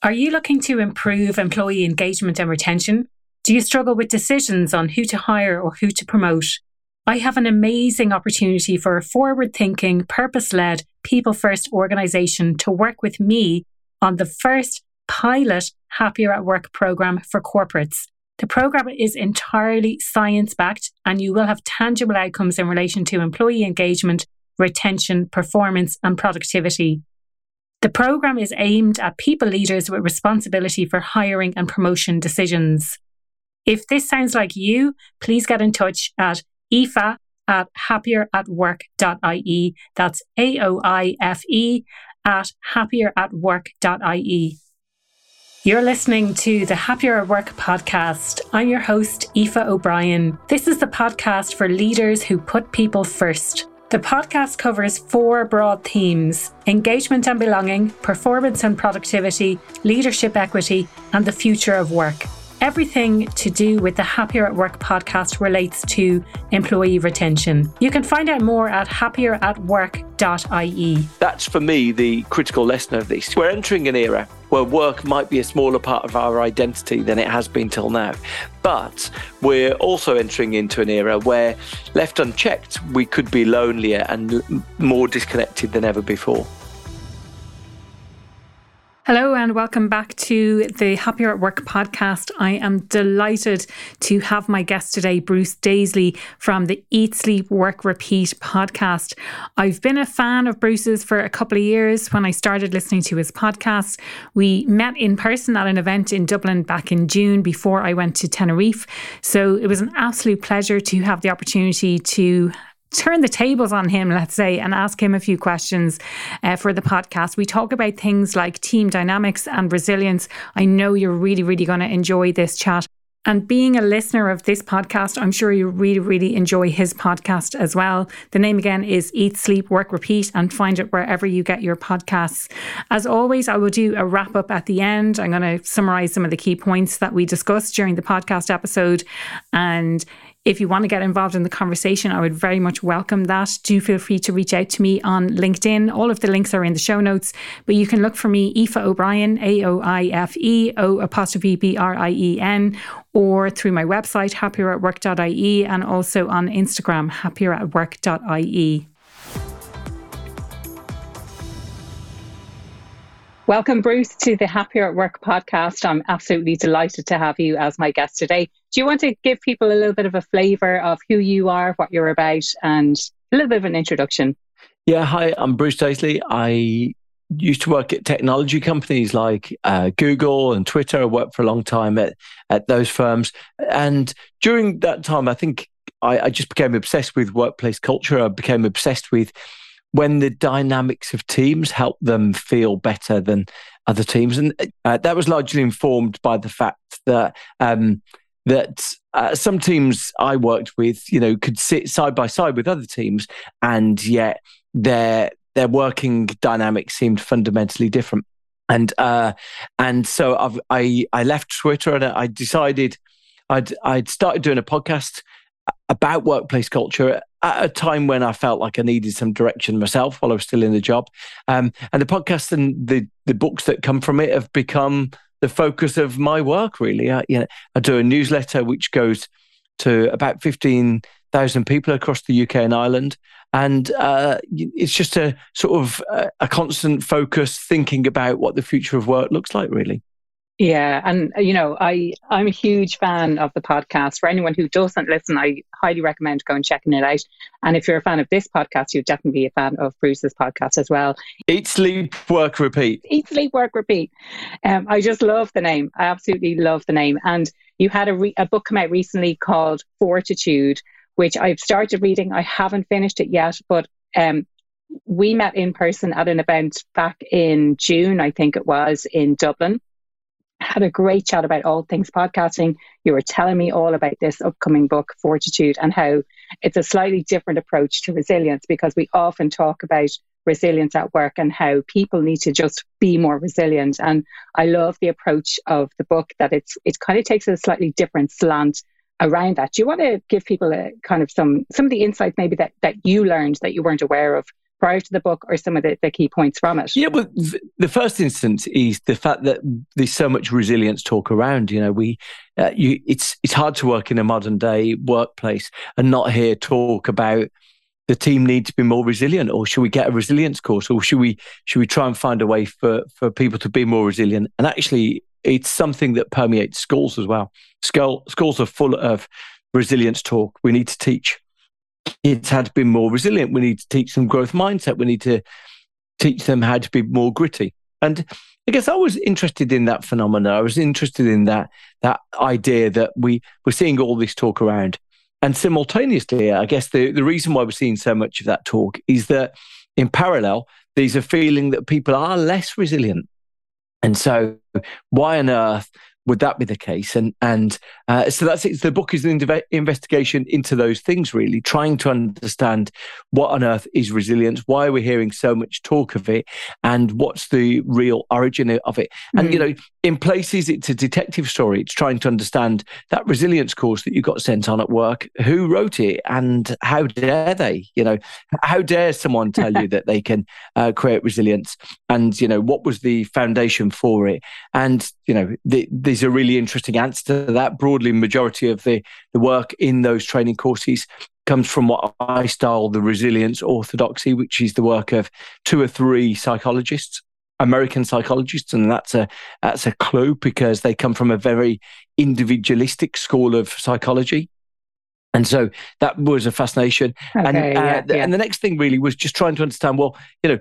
Are you looking to improve employee engagement and retention? Do you struggle with decisions on who to hire or who to promote? I have an amazing opportunity for a forward-thinking, purpose-led, people-first organisation to work with me on the first pilot Happier at Work programme for corporates. The programme is entirely science-backed and you will have tangible outcomes in relation to employee engagement, retention, performance and productivity. The programme is aimed at people leaders with responsibility for hiring and promotion decisions. If this sounds like you, please get in touch at aoife@happieratwork.ie. That's AOIFE@happieratwork.ie. You're listening to the Happier at Work podcast. I'm your host, Aoife O'Brien. This is the podcast for leaders who put people first. The podcast covers four broad themes: engagement and belonging, performance and productivity, leadership equity, and the future of work. Everything to do with the Happier at Work podcast relates to employee retention. You can find out more at happieratwork.ie. That's for me the critical lesson of this. We're entering an era where work might be a smaller part of our identity than it has been till now. But we're also entering into an era where, left unchecked, we could be lonelier and more disconnected than ever before. Hello and welcome back to the Happier at Work podcast. I am delighted to have my guest today, Bruce Daisley from the Eat Sleep Work Repeat podcast. I've been a fan of Bruce's for a couple of years. When I started listening to his podcast, we met in person at an event in Dublin back in June before I went to Tenerife. So it was an absolute pleasure to have the opportunity to turn the tables on him, let's say, and ask him a few questions for the podcast. We talk about things like team dynamics and resilience. I know you're really, really going to enjoy this chat. And being a listener of this podcast, I'm sure you really, really enjoy his podcast as well. The name again is Eat, Sleep, Work, Repeat, and find it wherever you get your podcasts. As always, I will do a wrap up at the end. I'm going to summarize some of the key points that we discussed during the podcast episode. And if you want to get involved in the conversation, I would very much welcome that. Do feel free to reach out to me on LinkedIn. All of the links are in the show notes, but you can look for me, Aoife O'Brien, AOIFE_BRIEN, or through my website, happieratwork.ie, and also on Instagram, happieratwork.ie. Welcome, Bruce, to the Happier at Work podcast. I'm absolutely delighted to have you as my guest today. Do you want to give people a little bit of a flavour of who you are, what you're about, and a little bit of an introduction? Yeah, hi, I'm Bruce Daisley. I used to work at technology companies like Google and Twitter. I worked for a long time at those firms. And during that time, I think I just became obsessed with workplace culture. I became obsessed with when the dynamics of teams help them feel better than other teams. And that was largely informed by the fact that some teams I worked with, you know, could sit side by side with other teams, and yet their working dynamics seemed fundamentally different. And so I left Twitter and I decided I'd started doing a podcast about workplace culture at a time when I felt like I needed some direction myself while I was still in the job. And the podcast and the books that come from it have become the focus of my work, really. I do a newsletter which goes to about 15,000 people across the UK and Ireland. And it's just a sort of a constant focus thinking about what the future of work looks like, really. Yeah. And, you know, I'm a huge fan of the podcast. For anyone who doesn't listen, I highly recommend going and checking it out. And if you're a fan of this podcast, you'll definitely be a fan of Bruce's podcast as well. Eat, Sleep, Work, Repeat. Eat, Sleep, Work, Repeat. I just love the name. I absolutely love the name. And you had a book come out recently called Fortitude, which I've started reading. I haven't finished it yet, but we met in person at an event back in June, I think it was, in Dublin. Had a great chat about all things podcasting. You were telling me all about this upcoming book, Fortitude, and how it's a slightly different approach to resilience, because we often talk about resilience at work and how people need to just be more resilient. And I love the approach of the book that it kind of takes a slightly different slant around that. Do you want to give people some of the insights maybe that you learned that you weren't aware of prior to the book are some of the key points from it. Yeah, but the first instance is the fact that there's so much resilience talk around. You know, it's hard to work in a modern day workplace and not hear talk about the team needs to be more resilient, or should we get a resilience course, or should we try and find a way for people to be more resilient? And actually, it's something that permeates schools as well. Schools are full of resilience talk. We need to teach kids how to be more resilient. We need to teach them growth mindset. We need to teach them how to be more gritty. And I guess I was interested in that phenomenon. I was interested in that idea that we're seeing all this talk around. And simultaneously, I guess the reason why we're seeing so much of that talk is that in parallel, there's a feeling that people are less resilient. And so why on earth would that be the case? And so that's it. The book is an investigation into those things, really, trying to understand what on earth is resilience, why we're hearing so much talk of it, and what's the real origin of it. Mm-hmm. And, you know, in places, it's a detective story. It's trying to understand that resilience course that you got sent on at work, who wrote it, and how dare they? You know, how dare someone tell you that they can create resilience? And, you know, what was the foundation for it? And, you know, the a really interesting answer to that. Broadly, majority of the work in those training courses comes from what I style the resilience orthodoxy, which is the work of 2 or 3 psychologists, American psychologists, and that's a clue because they come from a very individualistic school of psychology. And so that was a fascination. Okay, and the next thing really was just trying to understand, well, you know,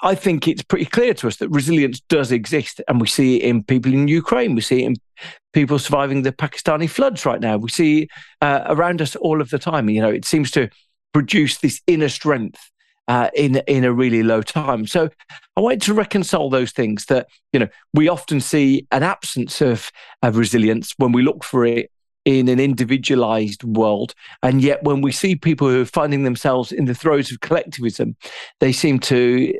I think it's pretty clear to us that resilience does exist, and we see it in people in Ukraine. We see it in people surviving the Pakistani floods right now. We see around us all of the time. You know, it seems to produce this inner strength in a really low time. So I wanted to reconcile those things that, you know, we often see an absence of resilience when we look for it in an individualized world. And yet when we see people who are finding themselves in the throes of collectivism, they seem to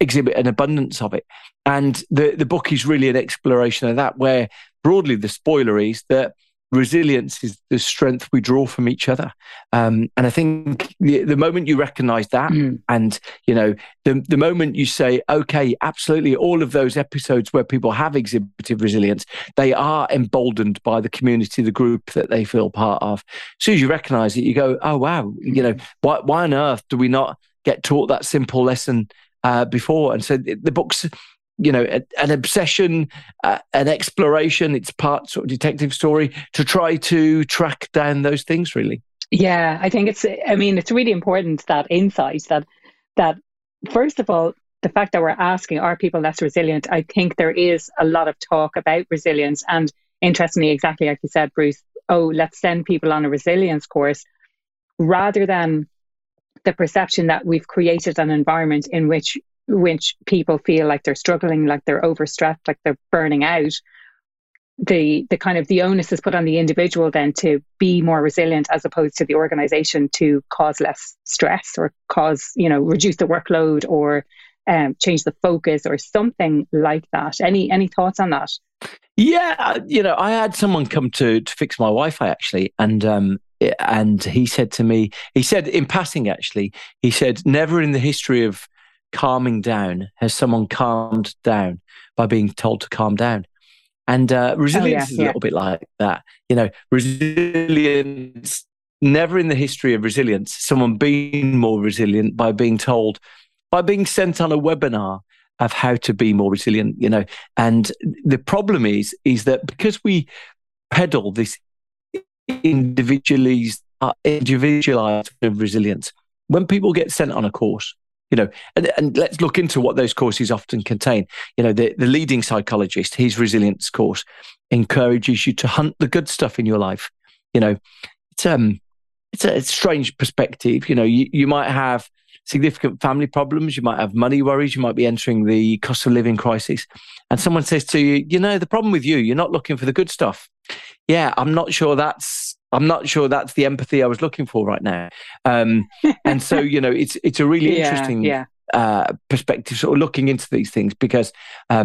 exhibit an abundance of it. And the book is really an exploration of that, where broadly the spoiler is that resilience is the strength we draw from each other. And I think the moment you recognize that, and, you know, the moment you say, okay, absolutely, all of those episodes where people have exhibited resilience, they are emboldened by the community, the group that they feel part of. As soon as you recognize it, you go, oh, wow, you know, why on earth do we not get taught that simple lesson before? And so the book's, you know, an obsession, an exploration, it's part sort of detective story to try to track down those things, really. Yeah, I think it's really important, that insight that first of all, the fact that we're asking, are people less resilient? I think there is a lot of talk about resilience. And interestingly, exactly like you said, Bruce, let's send people on a resilience course, rather than the perception that we've created an environment in which people feel like they're struggling, like they're overstressed, like they're burning out. The kind of the onus is put on the individual then to be more resilient, as opposed to the organization to cause less stress or cause, you know, reduce the workload or change the focus or something like that. Any thoughts on that? Yeah, you know, I had someone come to fix my Wi-Fi actually, and he said to me, in passing actually, he said, never in the history of calming down has someone calmed down by being told to calm down. And resilience is a little bit like that. You know, resilience, never in the history of resilience, someone being more resilient by being told, by being sent on a webinar of how to be more resilient, you know. And the problem is that because we peddle this individualized resilience, when people get sent on a course, you know, and let's look into what those courses often contain. You know, the leading psychologist, his resilience course encourages you to hunt the good stuff in your life. You know, it's a strange perspective. You know, you might have significant family problems, you might have money worries, you might be entering the cost of living crisis, and someone says to you, you know, the problem with you, you're not looking for the good stuff. Yeah, I'm not sure that's the empathy I was looking for right now. And so, you know, it's a really interesting perspective, sort of looking into these things, because, you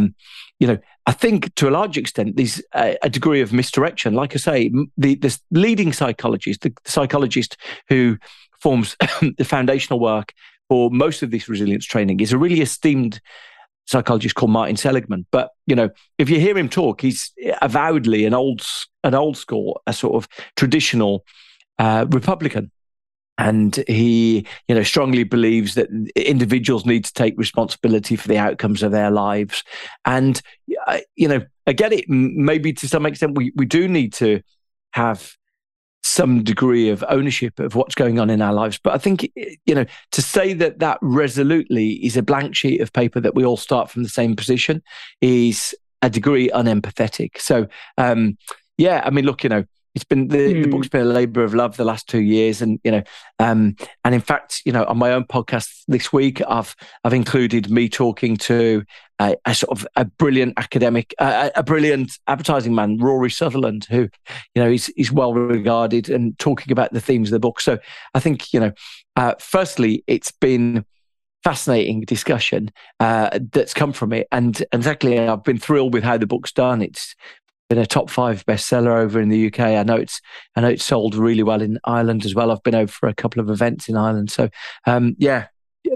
know, I think to a large extent, there's a degree of misdirection. Like I say, the leading psychologist, the psychologist who forms the foundational work for most of this resilience training is a really esteemed psychologist called Martin Seligman. But, you know, if you hear him talk, he's avowedly an old school, a sort of traditional Republican. And he, you know, strongly believes that individuals need to take responsibility for the outcomes of their lives. And, you know, I get it. Maybe to some extent, we do need to have some degree of ownership of what's going on in our lives. But I think, you know, to say that resolutely is a blank sheet of paper that we all start from the same position is a degree unempathetic. So, yeah, I mean, look, you know, it's been the book's been a labour of love the last 2 years, and you know, and in fact, you know, on my own podcast this week, I've included me talking to a sort of a brilliant academic, a brilliant advertising man, Rory Sutherland, who, you know, is well regarded, and talking about the themes of the book. So I think, you know, firstly, it's been fascinating discussion that's come from it, and exactly, I've been thrilled with how the book's done. It's been a top 5 bestseller over in the UK. I know it's sold really well in Ireland as well. I've been over for a couple of events in Ireland. So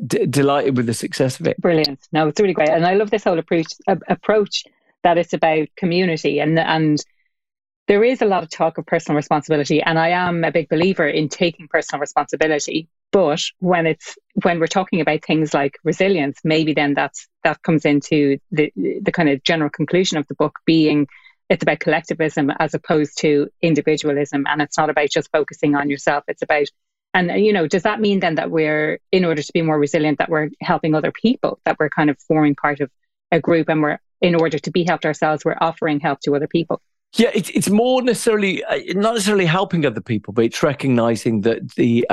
delighted with the success of it. Brilliant. No, it's really great. And I love this whole approach that it's about community. And there is a lot of talk of personal responsibility. And I am a big believer in taking personal responsibility. But when we're talking about things like resilience, maybe then that comes into the kind of general conclusion of the book being, it's about collectivism as opposed to individualism. And it's not about just focusing on yourself. It's about, and you know, does that mean then that we're, in order to be more resilient, that we're helping other people, that we're kind of forming part of a group, and we're, in order to be helped ourselves, we're offering help to other people? Yeah, it's more necessarily, not necessarily helping other people, but it's recognizing that the,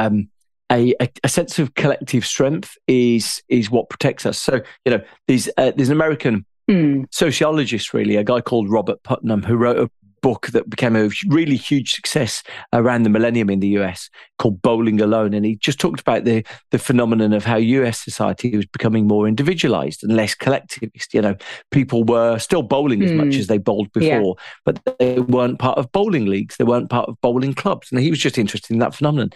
a sense of collective strength is what protects us. So, you know, there's an American sociologist, really, a guy called Robert Putnam, who wrote a book that became a really huge success around the millennium in the US called Bowling Alone. And he just talked about the phenomenon of how US society was becoming more individualized and less collectivist. You know, people were still bowling as much as they bowled before, but they weren't part of bowling leagues. They weren't part of bowling clubs. And he was just interested in that phenomenon.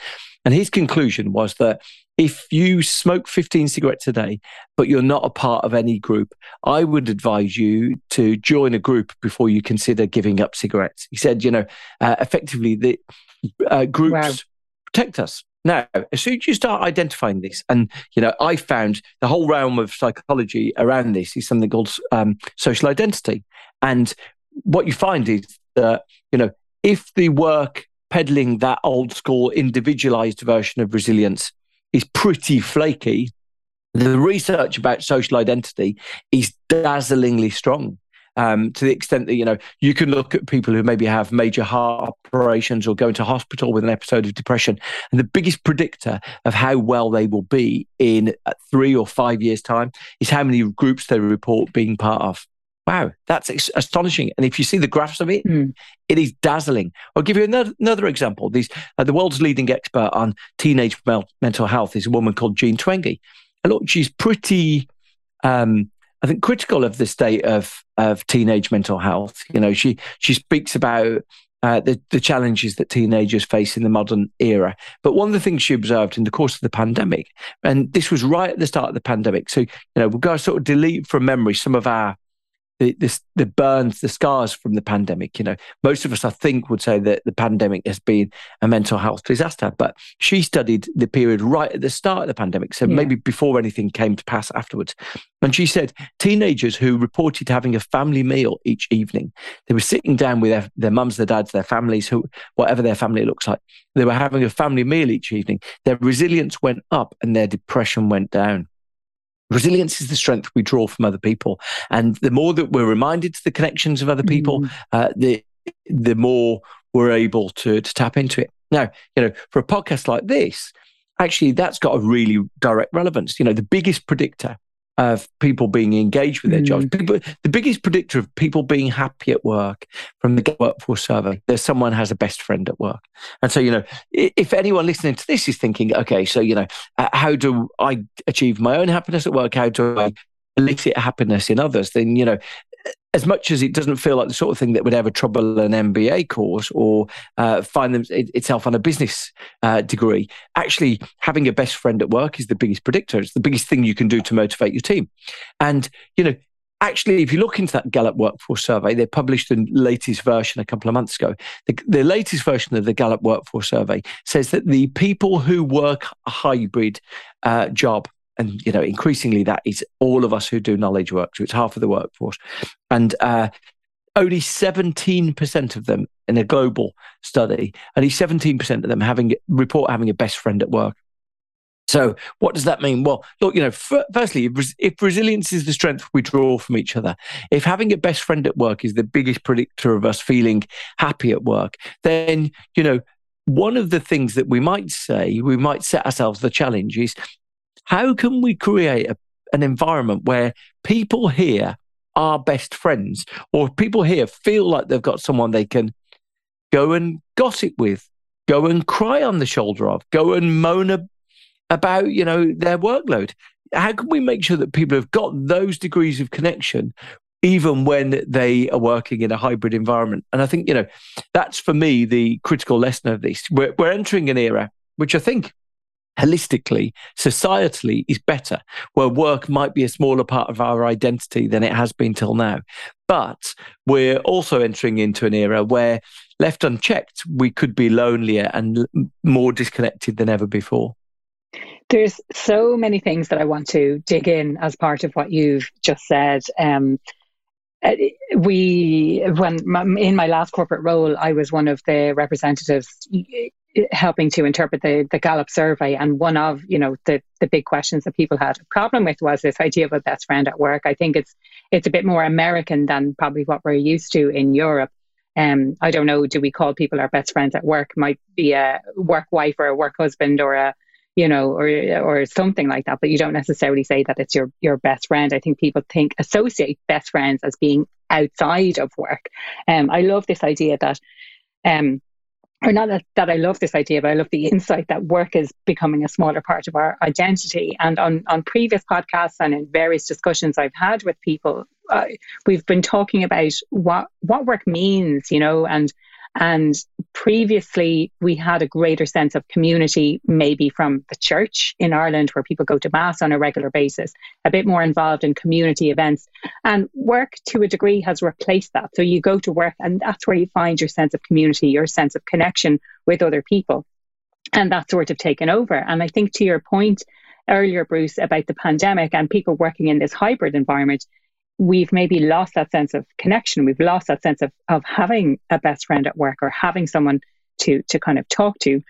And his conclusion was that if you smoke 15 cigarettes a day, but you're not a part of any group, I would advise you to join a group before you consider giving up cigarettes. He said, you know, effectively, the groups protect us. Now, as soon as you start identifying this, and, you know, I found the whole realm of psychology around this is something called social identity. And what you find is that, you know, if the work peddling that old school individualized version of resilience is pretty flaky, the research about social identity is dazzlingly strong, to the extent that, you know, you can look at people who maybe have major heart operations or go into hospital with an episode of depression, and the biggest predictor of how well they will be in 3 or 5 years' time is how many groups they report being part of. Wow, that's astonishing. And if you see the graphs of it, it is dazzling. I'll give you another example. The world's leading expert on teenage mental health is a woman called Jean Twenge. And look, she's pretty, I think, critical of the state of teenage mental health. You know, she speaks about the challenges that teenagers face in the modern era. But one of the things she observed in the course of the pandemic, and this was right at the start of the pandemic, so, you know, we'll go sort of delete from memory some of our the burns, the scars from the pandemic. You know, most of us, I think, would say that the pandemic has been a mental health disaster, but she studied the period right at the start of the pandemic, so maybe before anything came to pass afterwards. And she said teenagers who reported having a family meal each evening, they were sitting down with their mums, their dads, their families, whatever their family looks like, they were having a family meal each evening, their resilience went up and their depression went down. Resilience is the strength we draw from other people. And the more that we're reminded to the connections of other people, the more we're able to tap into it. Now, you know, for a podcast like this, actually, that's got a really direct relevance. You know, the biggest predictor of people being engaged with their jobs, the biggest predictor of people being happy at work from the Gallup workforce survey, there's someone has a best friend at work. And so, you know, if anyone listening to this is thinking, okay, so, you know, how do I achieve my own happiness at work? How do I elicit happiness in others? Then, you know, as much as it doesn't feel like the sort of thing that would ever trouble an MBA course or find them itself on a business degree, actually having a best friend at work is the biggest predictor. It's the biggest thing you can do to motivate your team. And, you know, actually, if you look into that Gallup workforce survey, they published the latest version a couple of months ago. The latest version of the Gallup workforce survey says that the people who work a hybrid job, and you know, increasingly that is all of us who do knowledge work, so it's half of the workforce, and only 17% of them in a global study, only 17% of them report having a best friend at work. So what does that mean? Well, look, you know, firstly, if resilience is the strength we draw from each other, if having a best friend at work is the biggest predictor of us feeling happy at work, then, you know, one of the things that we might set ourselves the challenge is, how can we create an environment where people here are best friends, or people here feel like they've got someone they can go and gossip with, go and cry on the shoulder of, go and moan about, you know, their workload? How can we make sure that people have got those degrees of connection even when they are working in a hybrid environment? And I think, you know, that's for me the critical lesson of this. We're entering an era which I think holistically, societally is better, where work might be a smaller part of our identity than it has been till now. But we're also entering into an era where, left unchecked, we could be lonelier and more disconnected than ever before. There's so many things that I want to dig in as part of what you've just said. In my last corporate role, I was one of the representatives helping to interpret the Gallup survey. And one of, you know, the big questions that people had a problem with was this idea of a best friend at work. I think it's a bit more American than probably what we're used to in Europe. I don't know, do we call people our best friends at work? Might be a work wife or a work husband or a, you know, or something like that, but you don't necessarily say that it's your best friend. I think people associate best friends as being outside of work. I love this idea that, but I love the insight that work is becoming a smaller part of our identity. And on previous podcasts and in various discussions I've had with people, we've been talking about what work means, you know, and previously we had a greater sense of community, maybe from the church in Ireland, where people go to mass on a regular basis, a bit more involved in community events. And work to a degree has replaced that. So you go to work and that's where you find your sense of community, your sense of connection with other people. And that's sort of taken over. And I think to your point earlier, Bruce, about the pandemic and people working in this hybrid environment, we've maybe lost that sense of connection. We've lost that sense of having a best friend at work or having someone to kind of talk to.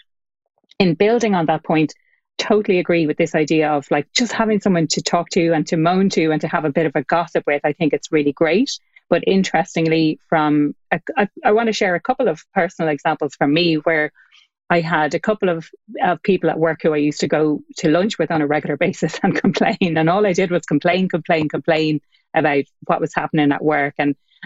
In building on that point, totally agree with this idea of like just having someone to talk to and to moan to and to have a bit of a gossip with. I think it's really great. But interestingly, I want to share a couple of personal examples from me where I had a couple of people at work who I used to go to lunch with on a regular basis and complain. And all I did was complain about what was happening at work.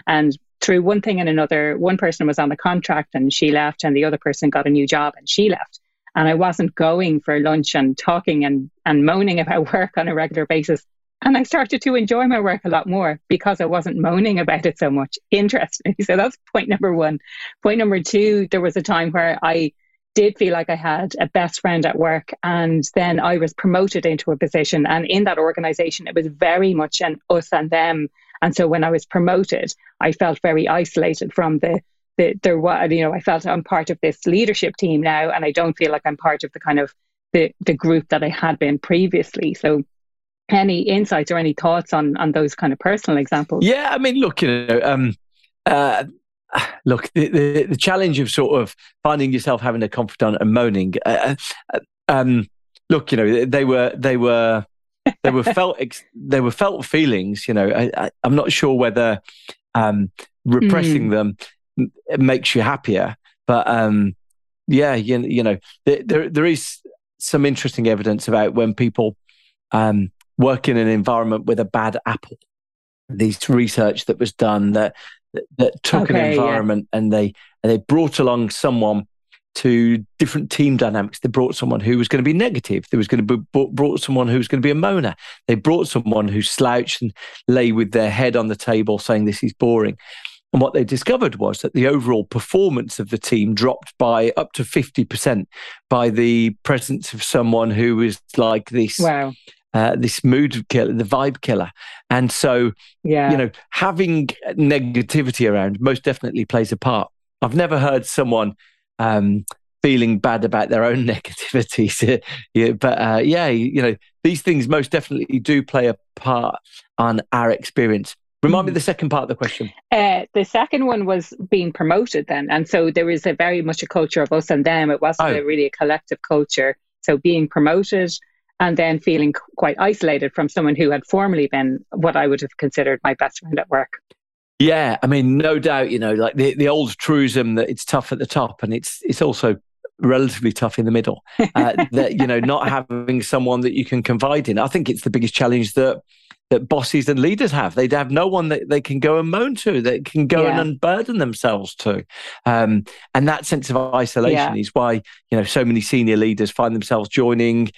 And through one thing and another, one person was on the contract and she left, and the other person got a new job and she left. And I wasn't going for lunch and talking and moaning about work on a regular basis. And I started to enjoy my work a lot more because I wasn't moaning about it so much, interestingly. So that's point number one. Point number two, there was a time where I did feel like I had a best friend at work, and then I was promoted into a position, and in that organization it was very much an us and them. And so when I was promoted, I felt very isolated from I felt I'm part of this leadership team now, and I don't feel like I'm part of the kind of the group that I had been previously. So any insights or any thoughts on those kind of personal examples? Yeah, I mean, look, you know, look, the challenge of sort of finding yourself having a confidant and moaning. Look, you know, they were felt feelings. You know, I'm not sure whether repressing them makes you happier, but yeah, you know, there is some interesting evidence about when people work in an environment with a bad apple. These research that was done that took an environment, yeah. And they brought along someone to different team dynamics. They brought someone who was going to be negative. There was going to be brought someone who was going to be a moaner. They brought someone who slouched and lay with their head on the table saying, this is boring. And what they discovered was that the overall performance of the team dropped by up to 50% by the presence of someone who was like this. Wow. This mood killer, the vibe killer. And so, you know, having negativity around most definitely plays a part. I've never heard someone feeling bad about their own negativity. You know, these things most definitely do play a part on our experience. Remind me the second part of the question. The second one was being promoted then. And so there was a very much a culture of us and them. It wasn't really a collective culture. So being promoted and then feeling quite isolated from someone who had formerly been what I would have considered my best friend at work. Yeah, I mean, no doubt, you know, like the old truism that it's tough at the top and it's also relatively tough in the middle. That, you know, not having someone that you can confide in. I think it's the biggest challenge that bosses and leaders have. They have no one that they can go and moan to, that can go and unburden themselves to. And that sense of isolation is why, you know, so many senior leaders find themselves joining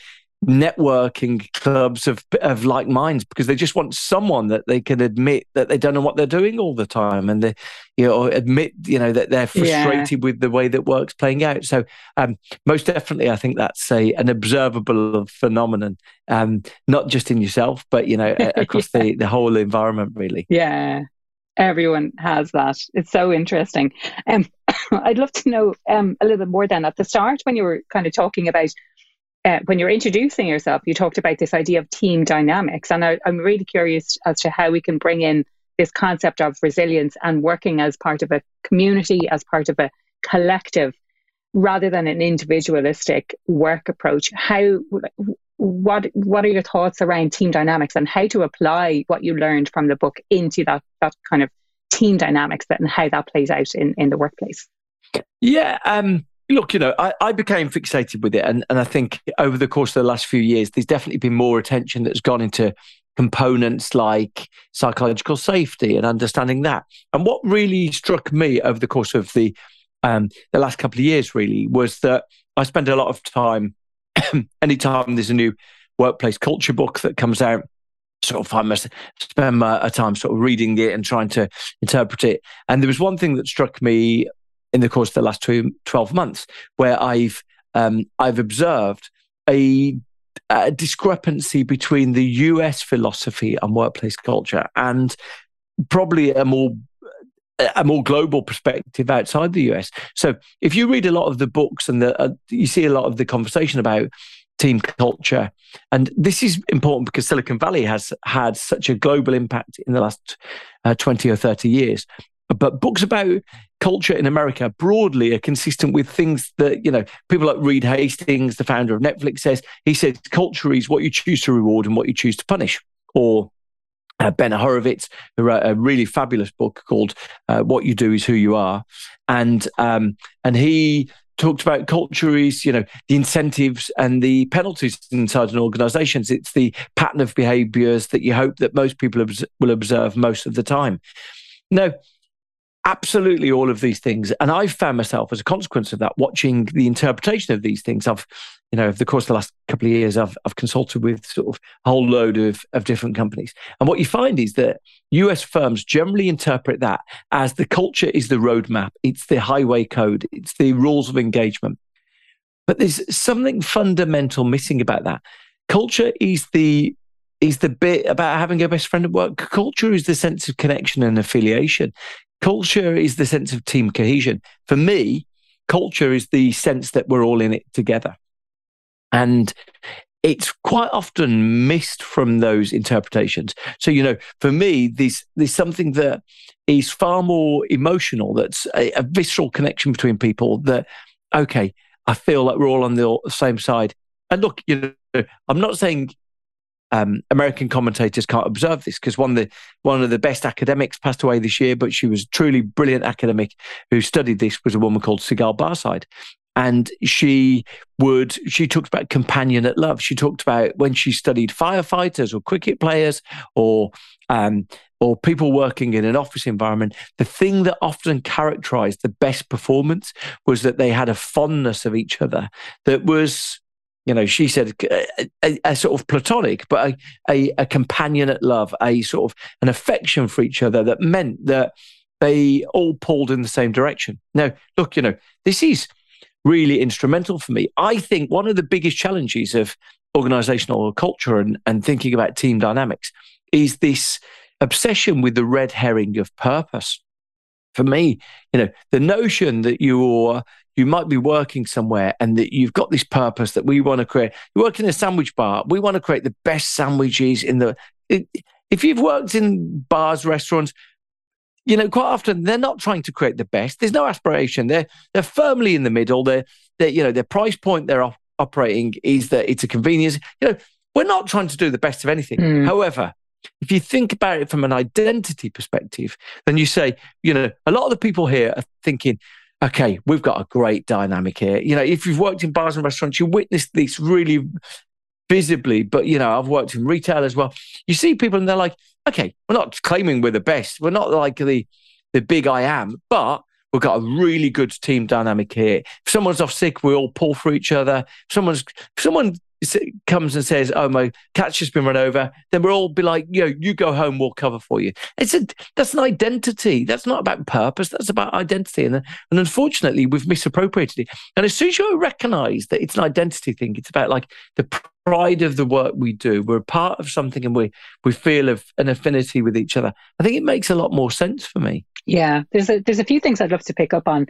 networking clubs of like minds, because they just want someone that they can admit that they don't know what they're doing all the time, and they, you know, admit, you know, that they're frustrated with the way that work's playing out. So most definitely, I think that's an observable phenomenon, not just in yourself, but you know, across the whole environment, really. Yeah, everyone has that. It's so interesting. I'd love to know a little bit more then at the start when you were kind of talking about. When you're introducing yourself, you talked about this idea of team dynamics. And I'm really curious as to how we can bring in this concept of resilience and working as part of a community, as part of a collective, rather than an individualistic work approach. What are your thoughts around team dynamics and how to apply what you learned from the book into that kind of team dynamics and how that plays out in the workplace? Yeah, look, you know, I became fixated with it. And I think over the course of the last few years, there's definitely been more attention that's gone into components like psychological safety and understanding that. And what really struck me over the course of the last couple of years, really, was that I spend a lot of time, anytime there's a new workplace culture book that comes out, sort of I must spend my time sort of reading it and trying to interpret it. And there was one thing that struck me in the course of the last 12 months, where I've observed a discrepancy between the US philosophy on workplace culture and probably a more global perspective outside the US. So if you read a lot of the books and you see a lot of the conversation about team culture, and this is important because Silicon Valley has had such a global impact in the last 20 or 30 years. But books about culture in America broadly are consistent with things that, you know, people like Reed Hastings, the founder of Netflix, says. He says culture is what you choose to reward and what you choose to punish. Or Ben Horowitz, who wrote a really fabulous book called What You Do Is Who You Are. And he talked about culture is, you know, the incentives and the penalties inside an organisation. It's the pattern of behaviours that you hope that most people will observe most of the time. Now, absolutely all of these things. And I've found myself, as a consequence of that, watching the interpretation of these things. I've, you know, over the course of the last couple of years, I've consulted with sort of a whole load of different companies. And what you find is that US firms generally interpret that as the culture is the roadmap, it's the highway code, it's the rules of engagement. But there's something fundamental missing about that. Culture is the bit about having a best friend at work. Culture is the sense of connection and affiliation. Culture is the sense of team cohesion. For me, culture is the sense that we're all in it together. And it's quite often missed from those interpretations. So, you know, for me, there's something that is far more emotional, that's a visceral connection between people that, okay, I feel like we're all on the same side. And look, you know, I'm not saying American commentators can't observe this, because one of the best academics passed away this year, but she was a truly brilliant academic who studied this, was a woman called Sigal Barside. And she talked about companionate love. She talked about when she studied firefighters or cricket players or or people working in an office environment, the thing that often characterized the best performance was that they had a fondness of each other that was, you know, she said a sort of platonic, but a companionate love, a sort of an affection for each other that meant that they all pulled in the same direction. Now, look, you know, this is really instrumental for me. I think one of the biggest challenges of organizational culture and thinking about team dynamics is this obsession with the red herring of purpose. For me, you know, the notion that you might be working somewhere and that you've got this purpose that we want to create. You work in a sandwich bar. We want to create the best sandwiches in the... If you've worked in bars, restaurants, you know, quite often they're not trying to create the best. There's no aspiration. They're firmly in the middle. You know, their price point they're operating is that it's a convenience. You know, we're not trying to do the best of anything. Mm. However, if you think about it from an identity perspective, then you say, you know, a lot of the people here are thinking, okay, we've got a great dynamic here. You know, if you've worked in bars and restaurants, you witness this really visibly, but, you know, I've worked in retail as well. You see people and they're like, okay, we're not claiming we're the best. We're not like the big I am, but we've got a really good team dynamic here. If someone's off sick, we all pull for each other. If someone comes and says, oh, my cat's just been run over, then we'll all be like, yo, you go home, we'll cover for you. That's an identity. That's not about purpose. That's about identity. And unfortunately, we've misappropriated it. And as soon as you recognize that it's an identity thing, it's about like the pride of the work we do. We're a part of something and we feel an affinity with each other. I think it makes a lot more sense for me. Yeah, there's a few things I'd love to pick up on.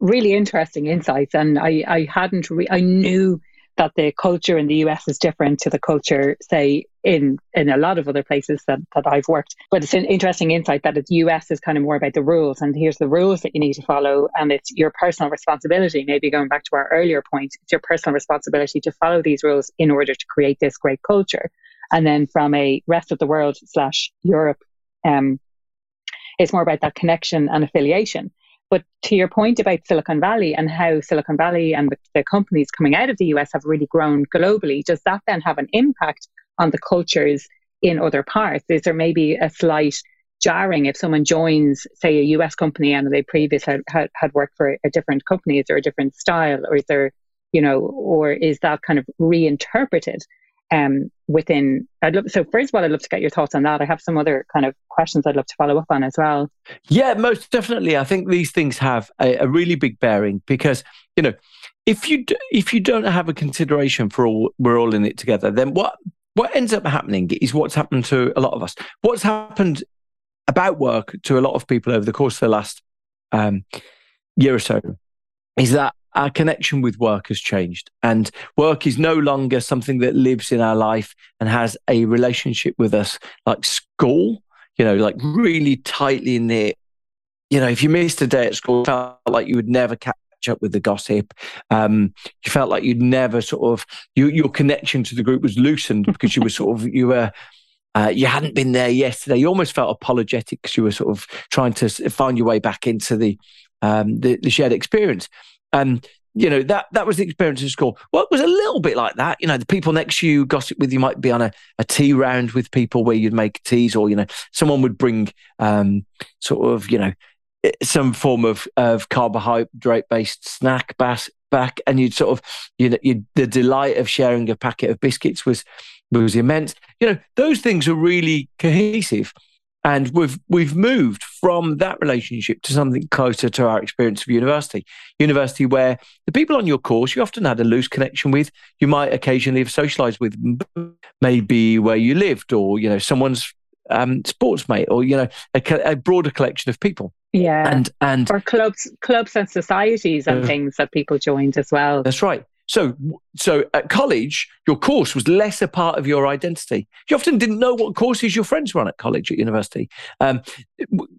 Really interesting insights. And I knew that the culture in the US is different to the culture, say, in a lot of other places that I've worked. But it's an interesting insight that the US is kind of more about the rules, and here's the rules that you need to follow, and it's your personal responsibility, maybe going back to our earlier point, it's your personal responsibility to follow these rules in order to create this great culture. And then from a rest of the world /Europe, it's more about that connection and affiliation. But to your point about Silicon Valley and how Silicon Valley and the companies coming out of the US have really grown globally, does that then have an impact on the cultures in other parts? Is there maybe a slight jarring if someone joins, say, a US company and they previously had worked for a different company? Is there a different style, or is there, you know, or is that kind of reinterpreted within? So first of all, I'd love to get your thoughts on that. I have some other kind of questions I'd love to follow up on as well. Yeah, most definitely. I think these things have a really big bearing because, you know, if you don't have a consideration for all, we're all in it together, then what ends up happening is what's happened to a lot of us. What's happened about work to a lot of people over the course of the last year or so is that our connection with work has changed, and work is no longer something that lives in our life and has a relationship with us like school, you know, like really tightly knit. You know, if you missed a day at school, it felt like you would never catch up with the gossip. You felt like you'd never sort of, your connection to the group was loosened because you hadn't been there yesterday. You almost felt apologetic because you were sort of trying to find your way back into the shared experience. You know, that was the experience in school. Well, it was a little bit like that. You know, the people next to you gossip with you, might be on a tea round with people where you'd make teas, or, you know, someone would bring sort of, you know, some form of carbohydrate-based snack back, and you'd sort of, you know, the delight of sharing a packet of biscuits was immense. You know, those things are really cohesive. And we've moved from that relationship to something closer to our experience of university. University where the people on your course you often had a loose connection with, you might occasionally have socialized with, maybe where you lived, or, you know, someone's sports mate, or, you know, a broader collection of people. Yeah, and or clubs and societies and things that people joined as well. That's right. So at college, your course was less a part of your identity. You often didn't know what courses your friends were on at college, at university.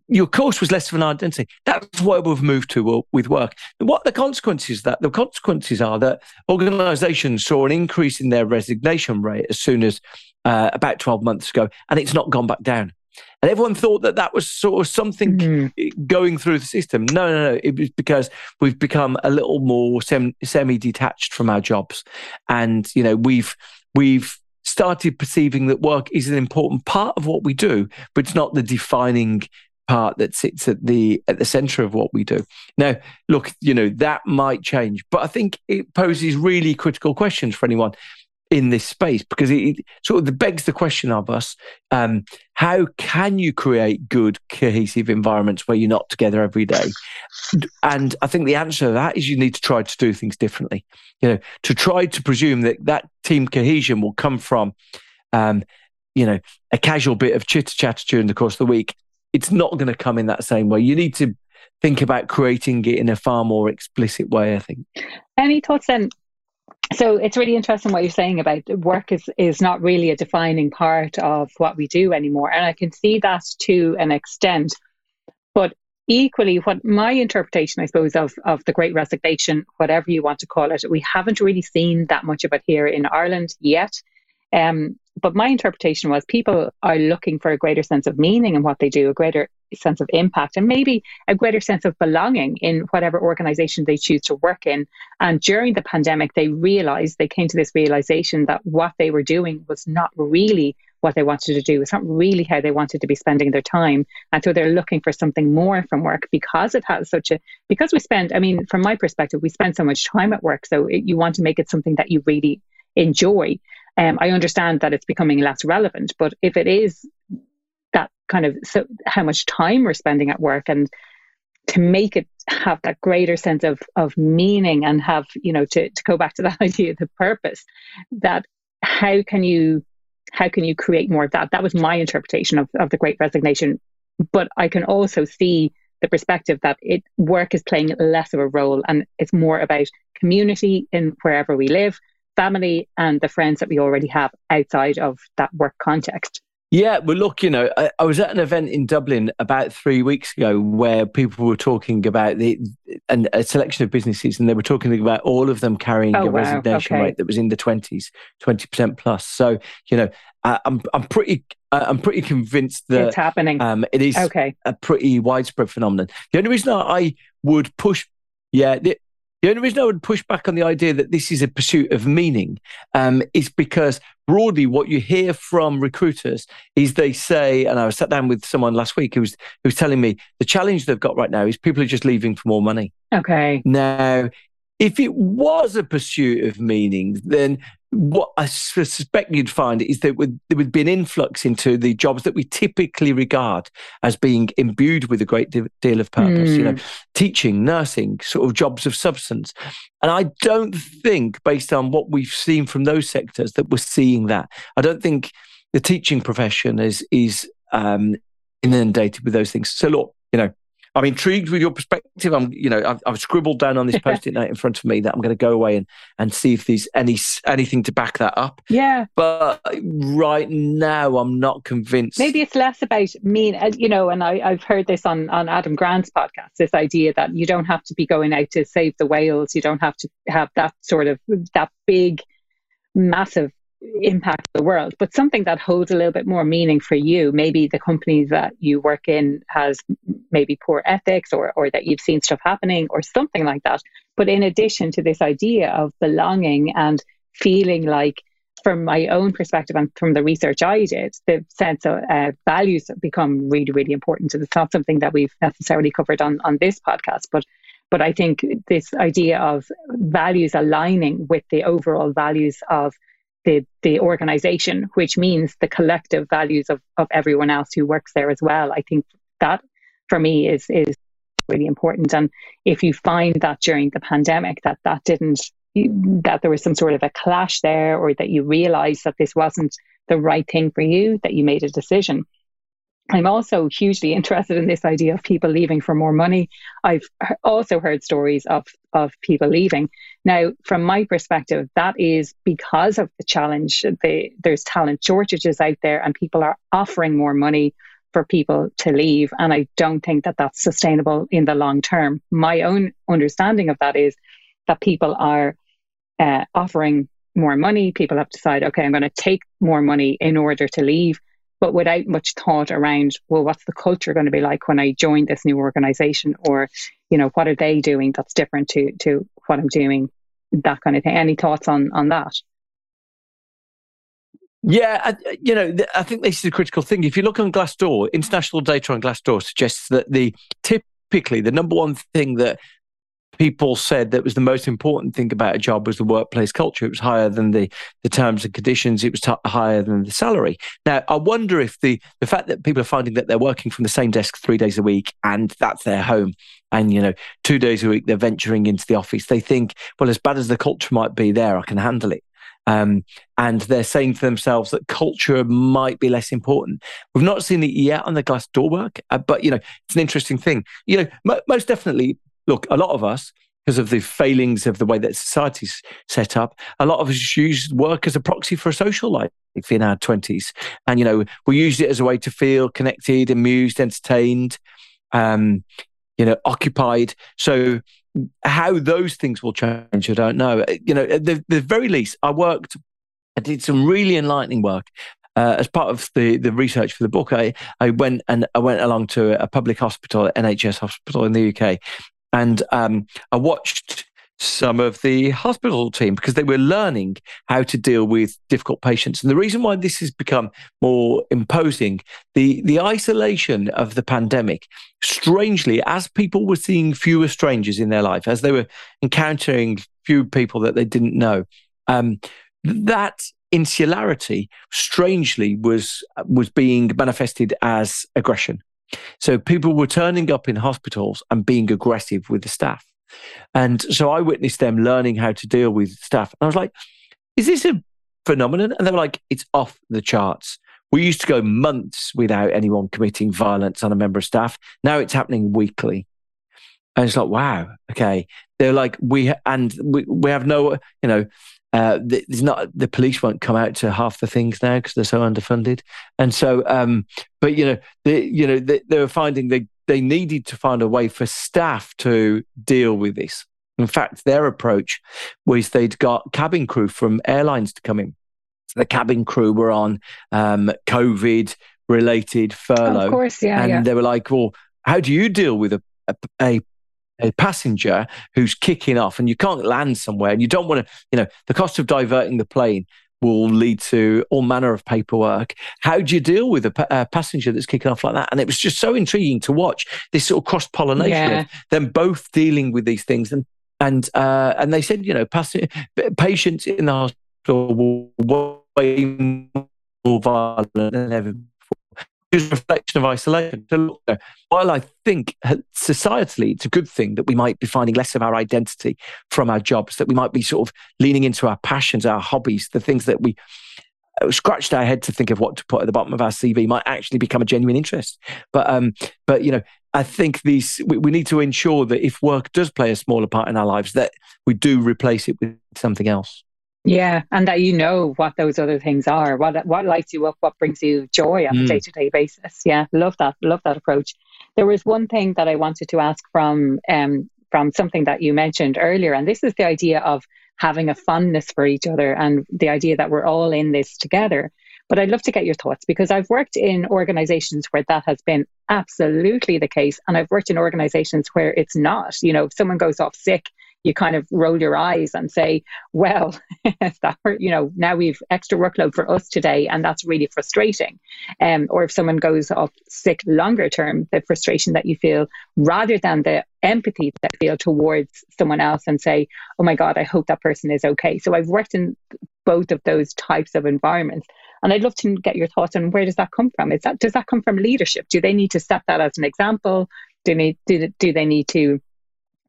Your course was less of an identity. That's where we've moved to with work. And what are the consequences of that? The consequences are that organisations saw an increase in their resignation rate as soon as about 12 months ago, and it's not gone back down. And everyone thought that was sort of something going through the system. No. It was because we've become a little more semi-detached from our jobs. And, you know, we've started perceiving that work is an important part of what we do, but it's not the defining part that sits at the center of what we do. Now, look, that might change, but I think it poses really critical questions for anyone in this space, because it sort of begs the question of us, how can you create good, cohesive environments where you're not together every day? And I think the answer to that is you need to try to do things differently. To try to presume that team cohesion will come from, a casual bit of chitter-chatter during the course of the week, it's not going to come in that same way. You need to think about creating it in a far more explicit way, I think. Any thoughts then? So it's really interesting what you're saying about work is not really a defining part of what we do anymore. And I can see that to an extent. But equally, what my interpretation, I suppose, of the Great Resignation, whatever you want to call it, we haven't really seen that much of it here in Ireland yet. But my interpretation was people are looking for a greater sense of meaning in what they do, a greater sense of impact, and maybe a greater sense of belonging in whatever organization they choose to work in. And during the pandemic, they came to this realization that what they were doing was not really what they wanted to do. It's not really how they wanted to be spending their time. And so they're looking for something more from work, because we spend, from my perspective, we spend so much time at work. So you want to make it something that you really enjoy. I understand that it's becoming less relevant, but if it is that kind of how much time we're spending at work, and to make it have that greater sense of meaning, and have, to go back to that idea of the purpose, that how can you create more of that? That was my interpretation of the Great Resignation. But I can also see the perspective that work is playing less of a role, and it's more about community in wherever we live, family, and the friends that we already have outside of that work context. Yeah, well, look, I was at an event in Dublin about 3 weeks ago where people were talking about a selection of businesses, and they were talking about all of them carrying resignation rate that was in the 20s, 20% plus. So, I'm pretty convinced that it's happening. It is a pretty widespread phenomenon. The only reason I would push back on the idea that this is a pursuit of meaning is because broadly what you hear from recruiters is they say, and I sat down with someone last week who was telling me the challenge they've got right now is people are just leaving for more money. Okay. Now, if it was a pursuit of meaning, then what I suspect you'd find is that there would be an influx into the jobs that we typically regard as being imbued with a great deal of purpose, teaching, nursing, sort of jobs of substance. And I don't think, based on what we've seen from those sectors, that we're seeing that. I don't think the teaching profession is inundated with those things. So look, I'm intrigued with your perspective. I've scribbled down on this post-it note in front of me that I'm going to go away and see if there's anything to back that up. Yeah. But right now, I'm not convinced. Maybe it's less about and I've heard this on Adam Grant's podcast, this idea that you don't have to be going out to save the whales. You don't have to have that sort of, that big, massive impact the world, but something that holds a little bit more meaning for you. Maybe the company that you work in has maybe poor ethics, or that you've seen stuff happening or something like that. But in addition to this idea of belonging and feeling like, from my own perspective and from the research I did, the sense of values have become really, really important. And it's not something that we've necessarily covered on this podcast, but I think this idea of values aligning with the overall values of the organization, which means the collective values of everyone else who works there as well. I think that for me is really important. And if you find that during the pandemic that there was some sort of a clash there, or that you realized that this wasn't the right thing for you, that you made a decision. I'm also hugely interested in this idea of people leaving for more money. I've also heard stories of people leaving. Now, from my perspective, that is because of the challenge. There's talent shortages out there, and people are offering more money for people to leave. And I don't think that that's sustainable in the long term. My own understanding of that is that people are offering more money. People have decided, okay, I'm going to take more money in order to leave, but without much thought around, well, what's the culture going to be like when I join this new organization? Or, what are they doing that's different to what I'm doing? That kind of thing. Any thoughts on that? Yeah, I think this is a critical thing. If you look on Glassdoor, international data on Glassdoor suggests that typically the number one thing that people said that was the most important thing about a job was the workplace culture. It was higher than the terms and conditions. It was higher than the salary. Now, I wonder if the fact that people are finding that they're working from the same desk 3 days a week and that's their home, and 2 days a week they're venturing into the office, they think, well, as bad as the culture might be there, I can handle it. And they're saying to themselves that culture might be less important. We've not seen it yet on the Glassdoor work, but, it's an interesting thing. Most definitely, look, a lot of us, because of the failings of the way that society's set up, a lot of us use work as a proxy for a social life in our 20s. And, we use it as a way to feel connected, amused, entertained, occupied. So how those things will change, I don't know. At the very least, I did some really enlightening work. As part of the research for the book, I went along to a public hospital, NHS hospital in the UK. And I watched some of the hospital team because they were learning how to deal with difficult patients. And the reason why this has become more imposing, the isolation of the pandemic, strangely, as people were seeing fewer strangers in their life, as they were encountering few people that they didn't know, that insularity, strangely, was being manifested as aggression. So people were turning up in hospitals and being aggressive with the staff. And so I witnessed them learning how to deal with staff. And I was like, is this a phenomenon? And they were like, it's off the charts. We used to go months without anyone committing violence on a member of staff. Now it's happening weekly. And it's like, wow, okay. They're like, we have no, there's not, the police won't come out to half the things now because they're so underfunded. And so, but they were finding they needed to find a way for staff to deal with this. In fact, their approach was they'd got cabin crew from airlines to come in. So the cabin crew were on COVID-related furlough. Of course, yeah. And they were like, well, how do you deal with a passenger who's kicking off and you can't land somewhere and you don't want to, the cost of diverting the plane will lead to all manner of paperwork. How do you deal with a passenger that's kicking off like that? And it was just so intriguing to watch this sort of cross-pollination, of them both dealing with these things. And they said, patients in the hospital were way more violent than ever before. Just a reflection of isolation. So, while I think societally it's a good thing that we might be finding less of our identity from our jobs, that we might be sort of leaning into our passions, our hobbies, the things that we scratched our head to think of what to put at the bottom of our CV might actually become a genuine interest. But I think we need to ensure that if work does play a smaller part in our lives, that we do replace it with something else. Yeah, and that what those other things are, what lights you up, what brings you joy on a day-to-day basis. Yeah, love that approach. There was one thing that I wanted to ask from something that you mentioned earlier, and this is the idea of having a fondness for each other and the idea that we're all in this together. But I'd love to get your thoughts, because I've worked in organisations where that has been absolutely the case, and I've worked in organisations where it's not. If someone goes off sick, you kind of roll your eyes and say, well, now we've extra workload for us today, and that's really frustrating. Or if someone goes off sick longer term, the frustration that you feel rather than the empathy that you feel towards someone else and say, oh my God, I hope that person is okay. So I've worked in both of those types of environments. And I'd love to get your thoughts on, where does that come from? Does that come from leadership? Do they need to set that as an example? Do they need to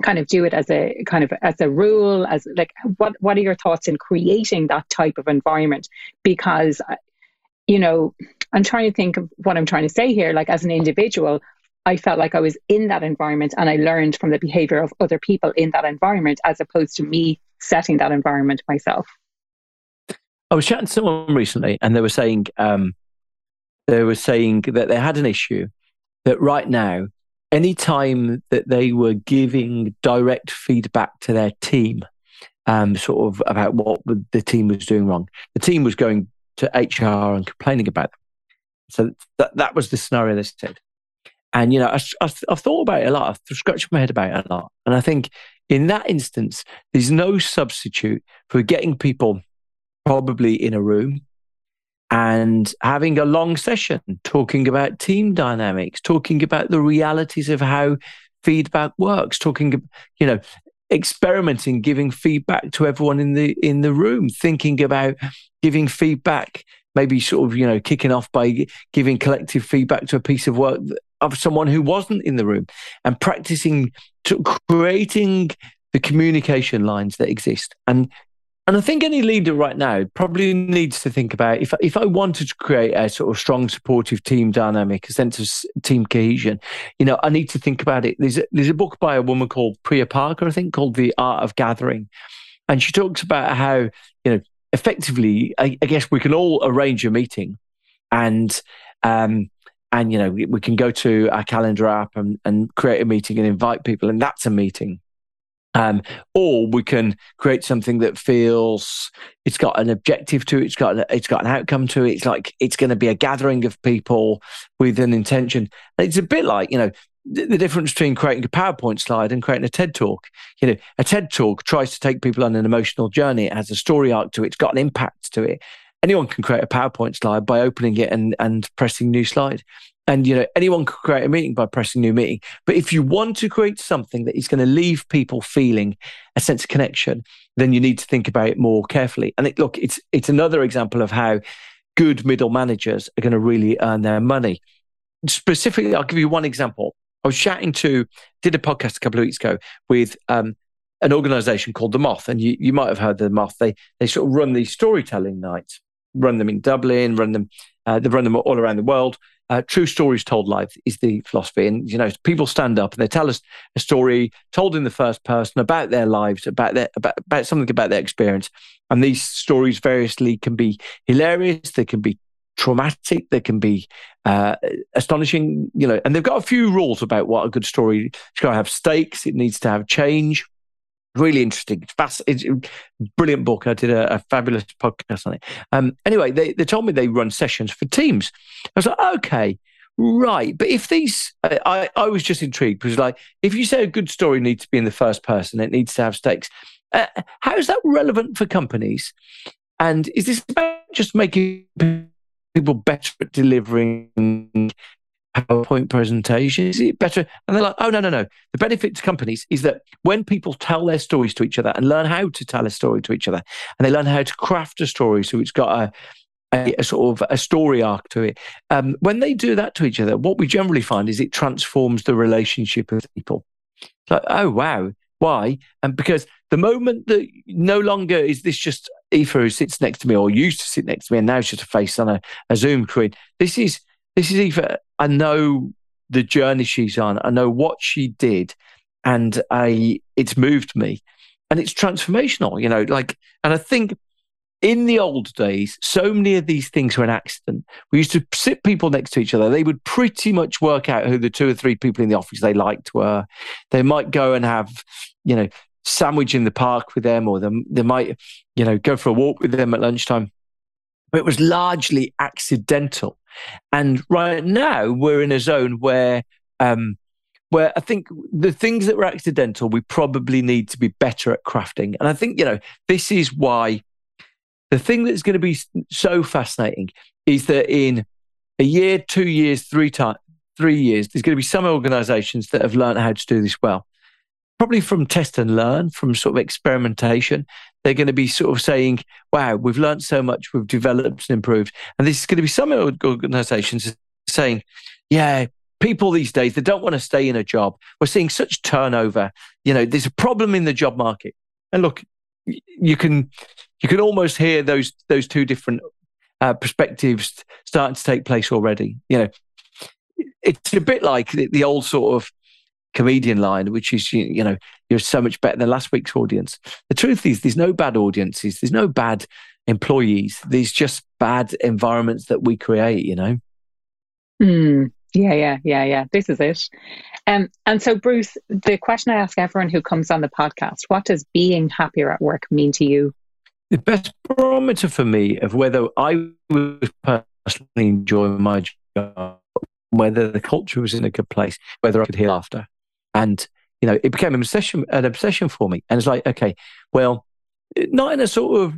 kind of do it as a rule, as like, what are your thoughts in creating that type of environment? Because, I'm trying to think of what I'm trying to say here. Like, as an individual, I felt like I was in that environment and I learned from the behavior of other people in that environment, as opposed to me setting that environment myself. I was chatting to someone recently and they were saying that they had an issue that right now, any time that they were giving direct feedback to their team, sort of about what the team was doing wrong, the team was going to HR and complaining about them. So that was the scenario they said. And, I've thought about it a lot. I've scratched my head about it a lot. And I think in that instance, there's no substitute for getting people probably in a room, and having a long session, talking about team dynamics, talking about the realities of how feedback works, talking, you know, experimenting, giving feedback to everyone in the room, thinking about giving feedback, maybe sort of, you know, kicking off by giving collective feedback to a piece of work of someone who wasn't in the room, and practicing to creating the communication lines that exist. And I think any leader right now probably needs to think about, if I wanted to create a sort of strong supportive team dynamic, a sense of team cohesion, you know, I need to think about it. There's a book by a woman called Priya Parker, I think, called The Art of Gathering. And she talks about how, you know, effectively, I guess we can all arrange a meeting and, you know, we can go to our calendar app and create a meeting and invite people. And that's a meeting. Or we can create something that feels it's got an objective to it, it's got an outcome to it. It's like it's going to be a gathering of people with an intention. And it's a bit like, you know, the difference between creating a PowerPoint slide and creating a TED Talk. You know, a TED Talk tries to take people on an emotional journey. It has a story arc to it. It's got an impact to it. Anyone can create a PowerPoint slide by opening it and pressing new slide. And, you know, anyone could create a meeting by pressing new meeting. But if you want to create something that is going to leave people feeling a sense of connection, then you need to think about it more carefully. And it's another example of how good middle managers are going to really earn their money. Specifically, I'll give you one example. I was did a podcast a couple of weeks ago with an organization called The Moth. And you might have heard of The Moth. They sort of run these storytelling nights, run them in Dublin, they run them all around the world. True stories told live is the philosophy. And, you know, people stand up and they tell us a story told in the first person about their lives, about something about their experience. And these stories variously can be hilarious. They can be traumatic. They can be astonishing, you know, and they've got a few rules about what a good story, it's got to have stakes. It needs to have change. Really interesting. It's a brilliant book. I did a fabulous podcast on it. Anyway, they told me they run sessions for teams. I was like, okay, right. But if these, I was just intrigued because, like, if you say a good story needs to be in the first person, it needs to have stakes. How is that relevant for companies? And is this about just making people better at delivering PowerPoint presentation? Is it better? And they're like, oh, no. The benefit to companies is that when people tell their stories to each other and learn how to tell a story to each other, and they learn how to craft a story so it's got a sort of a story arc to it. When they do that to each other, what we generally find is it transforms the relationship of people. It's like, oh, wow. Why? And because the moment that no longer is this just Aoife who sits next to me or used to sit next to me and now it's just a face on a Zoom screen. This is Aoife. I know the journey she's on. I know what she did, and it's moved me, and it's transformational. You know, like, and I think in the old days, so many of these things were an accident. We used to sit people next to each other. They would pretty much work out who the two or three people in the office they liked were. They might go and have, you know, sandwich in the park with them, or they might, you know, go for a walk with them at lunchtime. But it was largely accidental. And right now we're in a zone where I think the things that were accidental, we probably need to be better at crafting. And I think, you know, this is why the thing that's going to be so fascinating is that in a year, 2 years, 3 years, there's going to be some organizations that have learned how to do this well. Probably from test and learn, from sort of experimentation, they're going to be sort of saying, wow, we've learned so much, we've developed and improved. And this is going to be some organizations saying, yeah, people these days, they don't want to stay in a job. We're seeing such turnover. You know, there's a problem in the job market. And look, you can almost hear those two different perspectives starting to take place already. You know, it's a bit like the old sort of comedian line, which is, you know, you're so much better than last week's audience. The truth is, there's no bad audiences, there's no bad employees, there's just bad environments that we create, you know. Yeah. This is it. And so, Bruce, the question I ask everyone who comes on the podcast: what does being happier at work mean to you? The best barometer for me of whether I was personally enjoying my job, whether the culture was in a good place, whether I could hear laughter. And, you know, it became an obsession for me. And it's like, okay, well, not in a sort of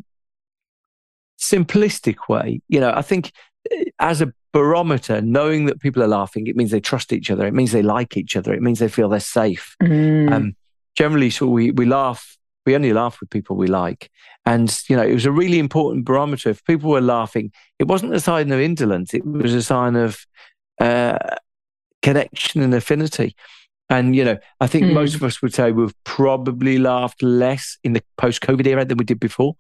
simplistic way. You know, I think as a barometer, knowing that people are laughing, it means they trust each other. It means they like each other. It means they feel they're safe. Mm. Generally, so we laugh. We only laugh with people we like. And, you know, it was a really important barometer. If people were laughing, it wasn't a sign of indolence. It was a sign of connection and affinity. And, you know, I think most of us would say we've probably laughed less in the post-COVID era than we did before.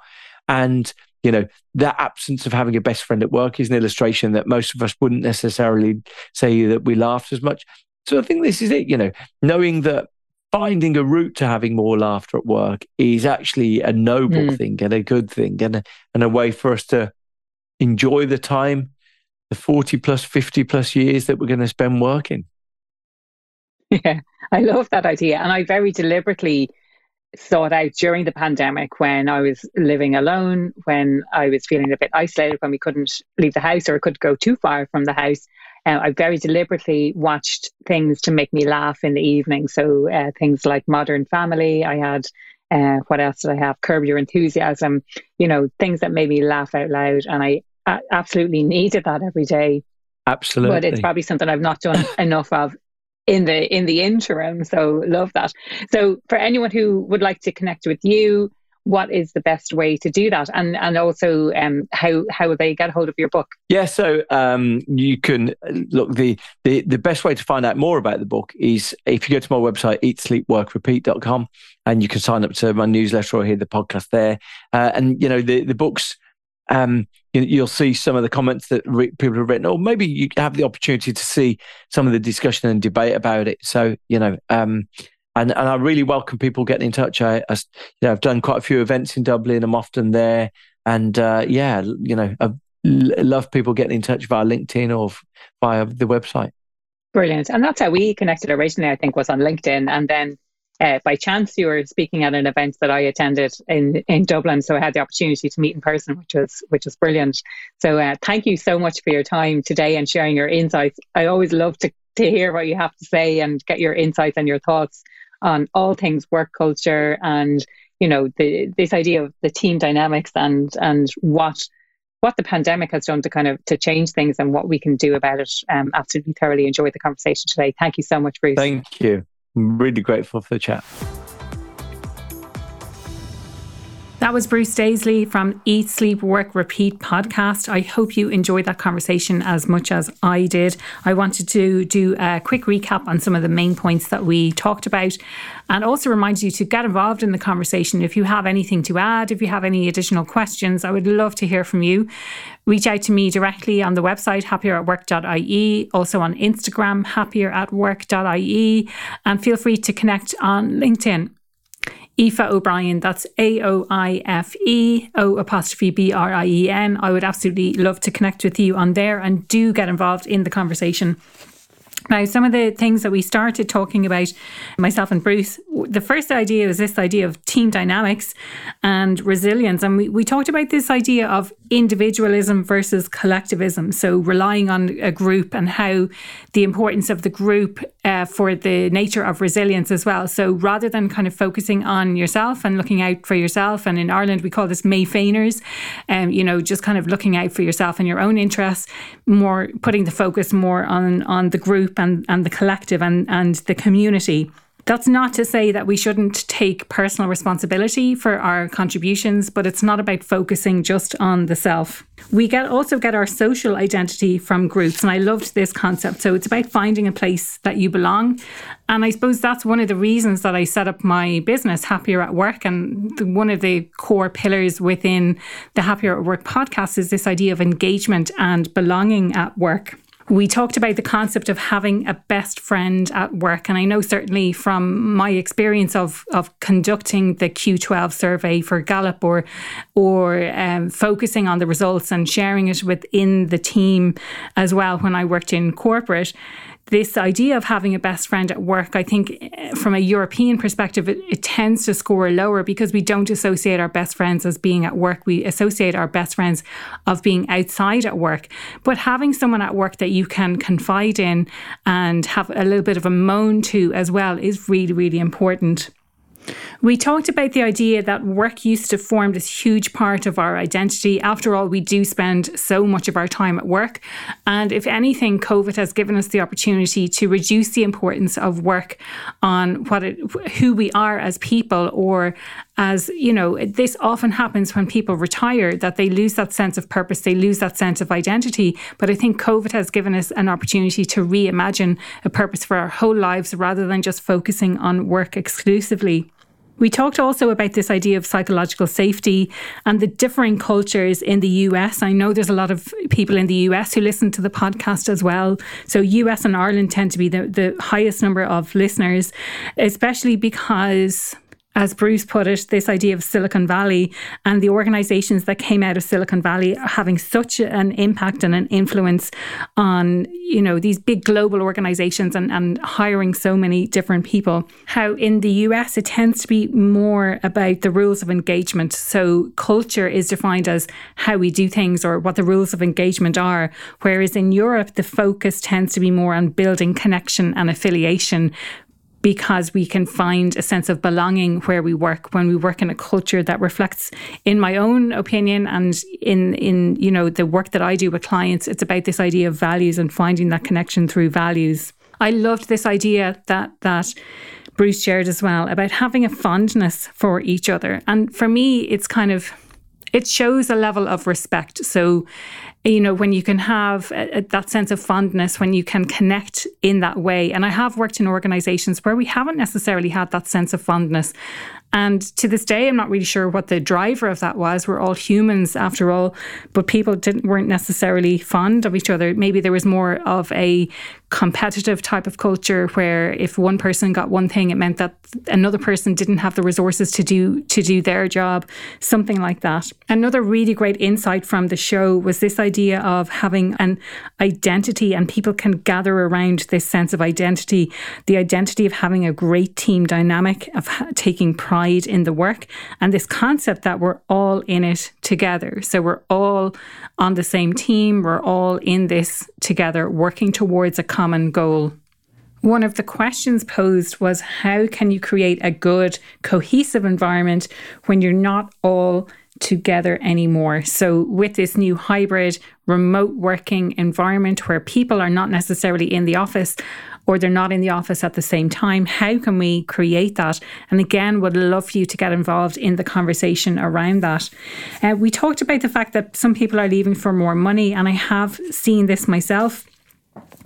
And, you know, that absence of having a best friend at work is an illustration that most of us wouldn't necessarily say that we laughed as much. So I think this is it, you know, knowing that finding a route to having more laughter at work is actually a noble thing and a good thing and a way for us to enjoy the time, the 40 plus, 50 plus years that we're going to spend working. Yeah, I love that idea. And I very deliberately sought out during the pandemic when I was living alone, when I was feeling a bit isolated, when we couldn't leave the house or could go too far from the house. I very deliberately watched things to make me laugh in the evening. So things like Modern Family, I had, what else did I have? Curb Your Enthusiasm, you know, things that made me laugh out loud. And I absolutely needed that every day. Absolutely. But it's probably something I've not done enough of in the interim. So love that. So for anyone who would like to connect with you, what is the best way to do that? And also, how will they get hold of your book? Yeah, so you can look, the best way to find out more about the book is if you go to my website, eatsleepworkrepeat.com, and you can sign up to my newsletter or hear the podcast there. And, you know, the book's, you'll see some of the comments that people have written, or maybe you have the opportunity to see some of the discussion and debate about it. So, you know, And I really welcome people getting in touch. I you know, I've done quite a few events in Dublin. I'm often there, and yeah, you know, I love people getting in touch via LinkedIn or via the website. Brilliant, and that's how we connected originally. I think was on LinkedIn, and then by chance you were speaking at an event that I attended in Dublin, so I had the opportunity to meet in person, which was brilliant. So thank you so much for your time today and sharing your insights. I always love to hear what you have to say and get your insights and your thoughts on all things work culture and, you know, this idea of the team dynamics and what the pandemic has done to kind of to change things and what we can do about it. Absolutely thoroughly enjoyed the conversation today. Thank you so much, Bruce. Thank you. I'm really grateful for the chat. That was Bruce Daisley from Eat, Sleep, Work, Repeat podcast. I hope you enjoyed that conversation as much as I did. I wanted to do a quick recap on some of the main points that we talked about and also remind you to get involved in the conversation. If you have anything to add, if you have any additional questions, I would love to hear from you. Reach out to me directly on the website, happieratwork.ie, also on Instagram, happieratwork.ie, and feel free to connect on LinkedIn. Aoife O'Brien, that's A-O-I-F-E, O''Brien. I would absolutely love to connect with you on there and do get involved in the conversation. Now, some of the things that we started talking about, myself and Bruce, the first idea was this idea of team dynamics and resilience. And we talked about this idea of individualism versus collectivism. So relying on a group and how the importance of the group for the nature of resilience as well. So rather than kind of focusing on yourself and looking out for yourself, and in Ireland we call this Mayfainers, you know, just kind of looking out for yourself and your own interests, more putting the focus more on the group and the collective and the community. That's not to say that we shouldn't take personal responsibility for our contributions, but it's not about focusing just on the self. We also get our social identity from groups, and I loved this concept. So it's about finding a place that you belong. And I suppose that's one of the reasons that I set up my business, Happier at Work. And one of the core pillars within the Happier at Work podcast is this idea of engagement and belonging at work. We talked about the concept of having a best friend at work. And I know certainly from my experience of conducting the Q12 survey for Gallup or focusing on the results and sharing it within the team as well when I worked in corporate, this idea of having a best friend at work, I think from a European perspective, it tends to score lower because we don't associate our best friends as being at work. We associate our best friends of being outside at work. But having someone at work that you can confide in and have a little bit of a moan to as well is really, really important. We talked about the idea that work used to form this huge part of our identity. After all, we do spend so much of our time at work. And if anything, COVID has given us the opportunity to reduce the importance of work on who we are as people, or as, you know, this often happens when people retire, that they lose that sense of purpose, they lose that sense of identity. But I think COVID has given us an opportunity to reimagine a purpose for our whole lives rather than just focusing on work exclusively. We talked also about this idea of psychological safety and the differing cultures in the US. I know there's a lot of people in the US who listen to the podcast as well. So US and Ireland tend to be the highest number of listeners, especially because, as Bruce put it, this idea of Silicon Valley and the organizations that came out of Silicon Valley are having such an impact and an influence on, you know, these big global organizations and hiring so many different people. How in the US, it tends to be more about the rules of engagement. So culture is defined as how we do things or what the rules of engagement are. Whereas in Europe, the focus tends to be more on building connection and affiliation, because we can find a sense of belonging where we work, when we work in a culture that reflects, in my own opinion and in you know the work that I do with clients, it's about this idea of values and finding that connection through values. I loved this idea that Bruce shared as well about having a fondness for each other. And for me, it shows a level of respect. So, you know, when you can have that sense of fondness, when you can connect in that way. And I have worked in organizations where we haven't necessarily had that sense of fondness. And to this day, I'm not really sure what the driver of that was. We're all humans after all, but people weren't necessarily fond of each other. Maybe there was more of a competitive type of culture where if one person got one thing, it meant that another person didn't have the resources to do their job, something like that. Another really great insight from the show was this idea of having an identity, and people can gather around this sense of identity, the identity of having a great team dynamic, of taking pride in the work, and this concept that we're all in it together. So we're all on the same team, we're all in this together, working towards a common goal. One of the questions posed was, how can you create a good, cohesive environment when you're not all together anymore? So with this new hybrid remote working environment where people are not necessarily in the office, or they're not in the office at the same time, how can we create that? And again, would love for you to get involved in the conversation around that. We talked about the fact that some people are leaving for more money, and I have seen this myself,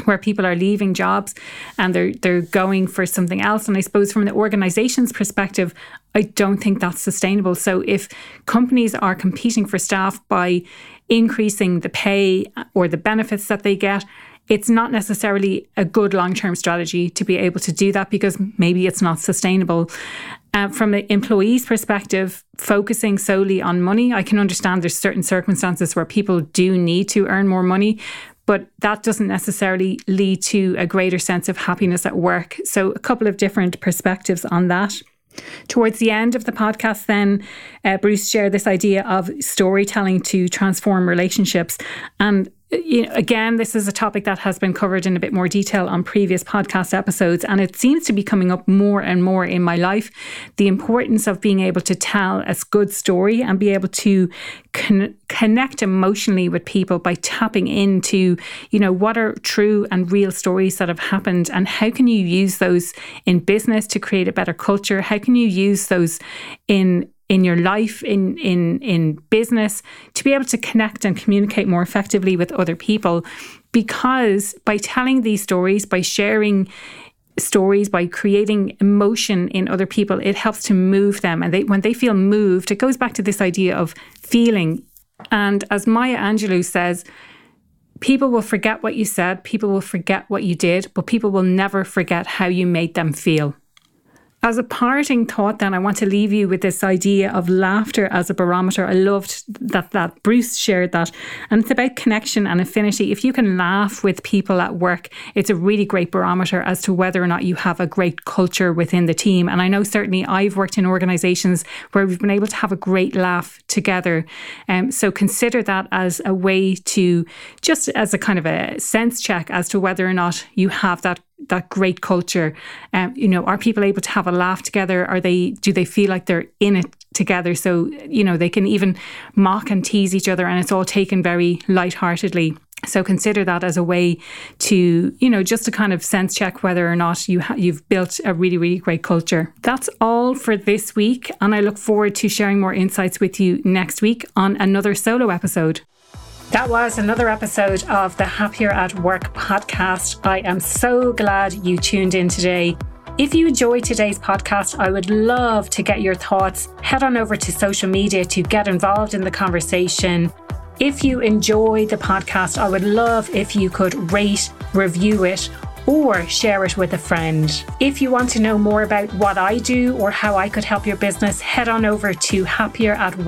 where people are leaving jobs and they're going for something else. And I suppose from the organization's perspective, I don't think that's sustainable. So if companies are competing for staff by increasing the pay or the benefits that they get, it's not necessarily a good long-term strategy to be able to do that, because maybe it's not sustainable. From the employee's perspective, focusing solely on money, I can understand there's certain circumstances where people do need to earn more money, but that doesn't necessarily lead to a greater sense of happiness at work. So a couple of different perspectives on that. Towards the end of the podcast then, Bruce shared this idea of storytelling to transform relationships. And you know, again, this is a topic that has been covered in a bit more detail on previous podcast episodes, and it seems to be coming up more and more in my life. The importance of being able to tell a good story and be able to connect emotionally with people by tapping into, you know, what are true and real stories that have happened, and how can you use those in business to create a better culture? How can you use those in your life, in business, to be able to connect and communicate more effectively with other people? Because by telling these stories, by sharing stories, by creating emotion in other people, it helps to move them. And when they feel moved, it goes back to this idea of feeling. And as Maya Angelou says, people will forget what you said, people will forget what you did, but people will never forget how you made them feel. As a parting thought then, I want to leave you with this idea of laughter as a barometer. I loved that Bruce shared that. And it's about connection and affinity. If you can laugh with people at work, it's a really great barometer as to whether or not you have a great culture within the team. And I know certainly I've worked in organisations where we've been able to have a great laugh together. So consider that as a way to, just as a kind of a sense check as to whether or not you have that that great culture? You know, are people able to have a laugh together? Do they feel like they're in it together? So, you know, they can even mock and tease each other, and it's all taken very lightheartedly. So consider that as a way to, you know, just to kind of sense check whether or not you've built a really, really great culture. That's all for this week, and I look forward to sharing more insights with you next week on another solo episode. That was another episode of the Happier at Work podcast. I am so glad you tuned in today. If you enjoyed today's podcast, I would love to get your thoughts. Head on over to social media to get involved in the conversation. If you enjoy the podcast, I would love if you could rate, review it, or share it with a friend. If you want to know more about what I do or how I could help your business, head on over to happieratwork.ie.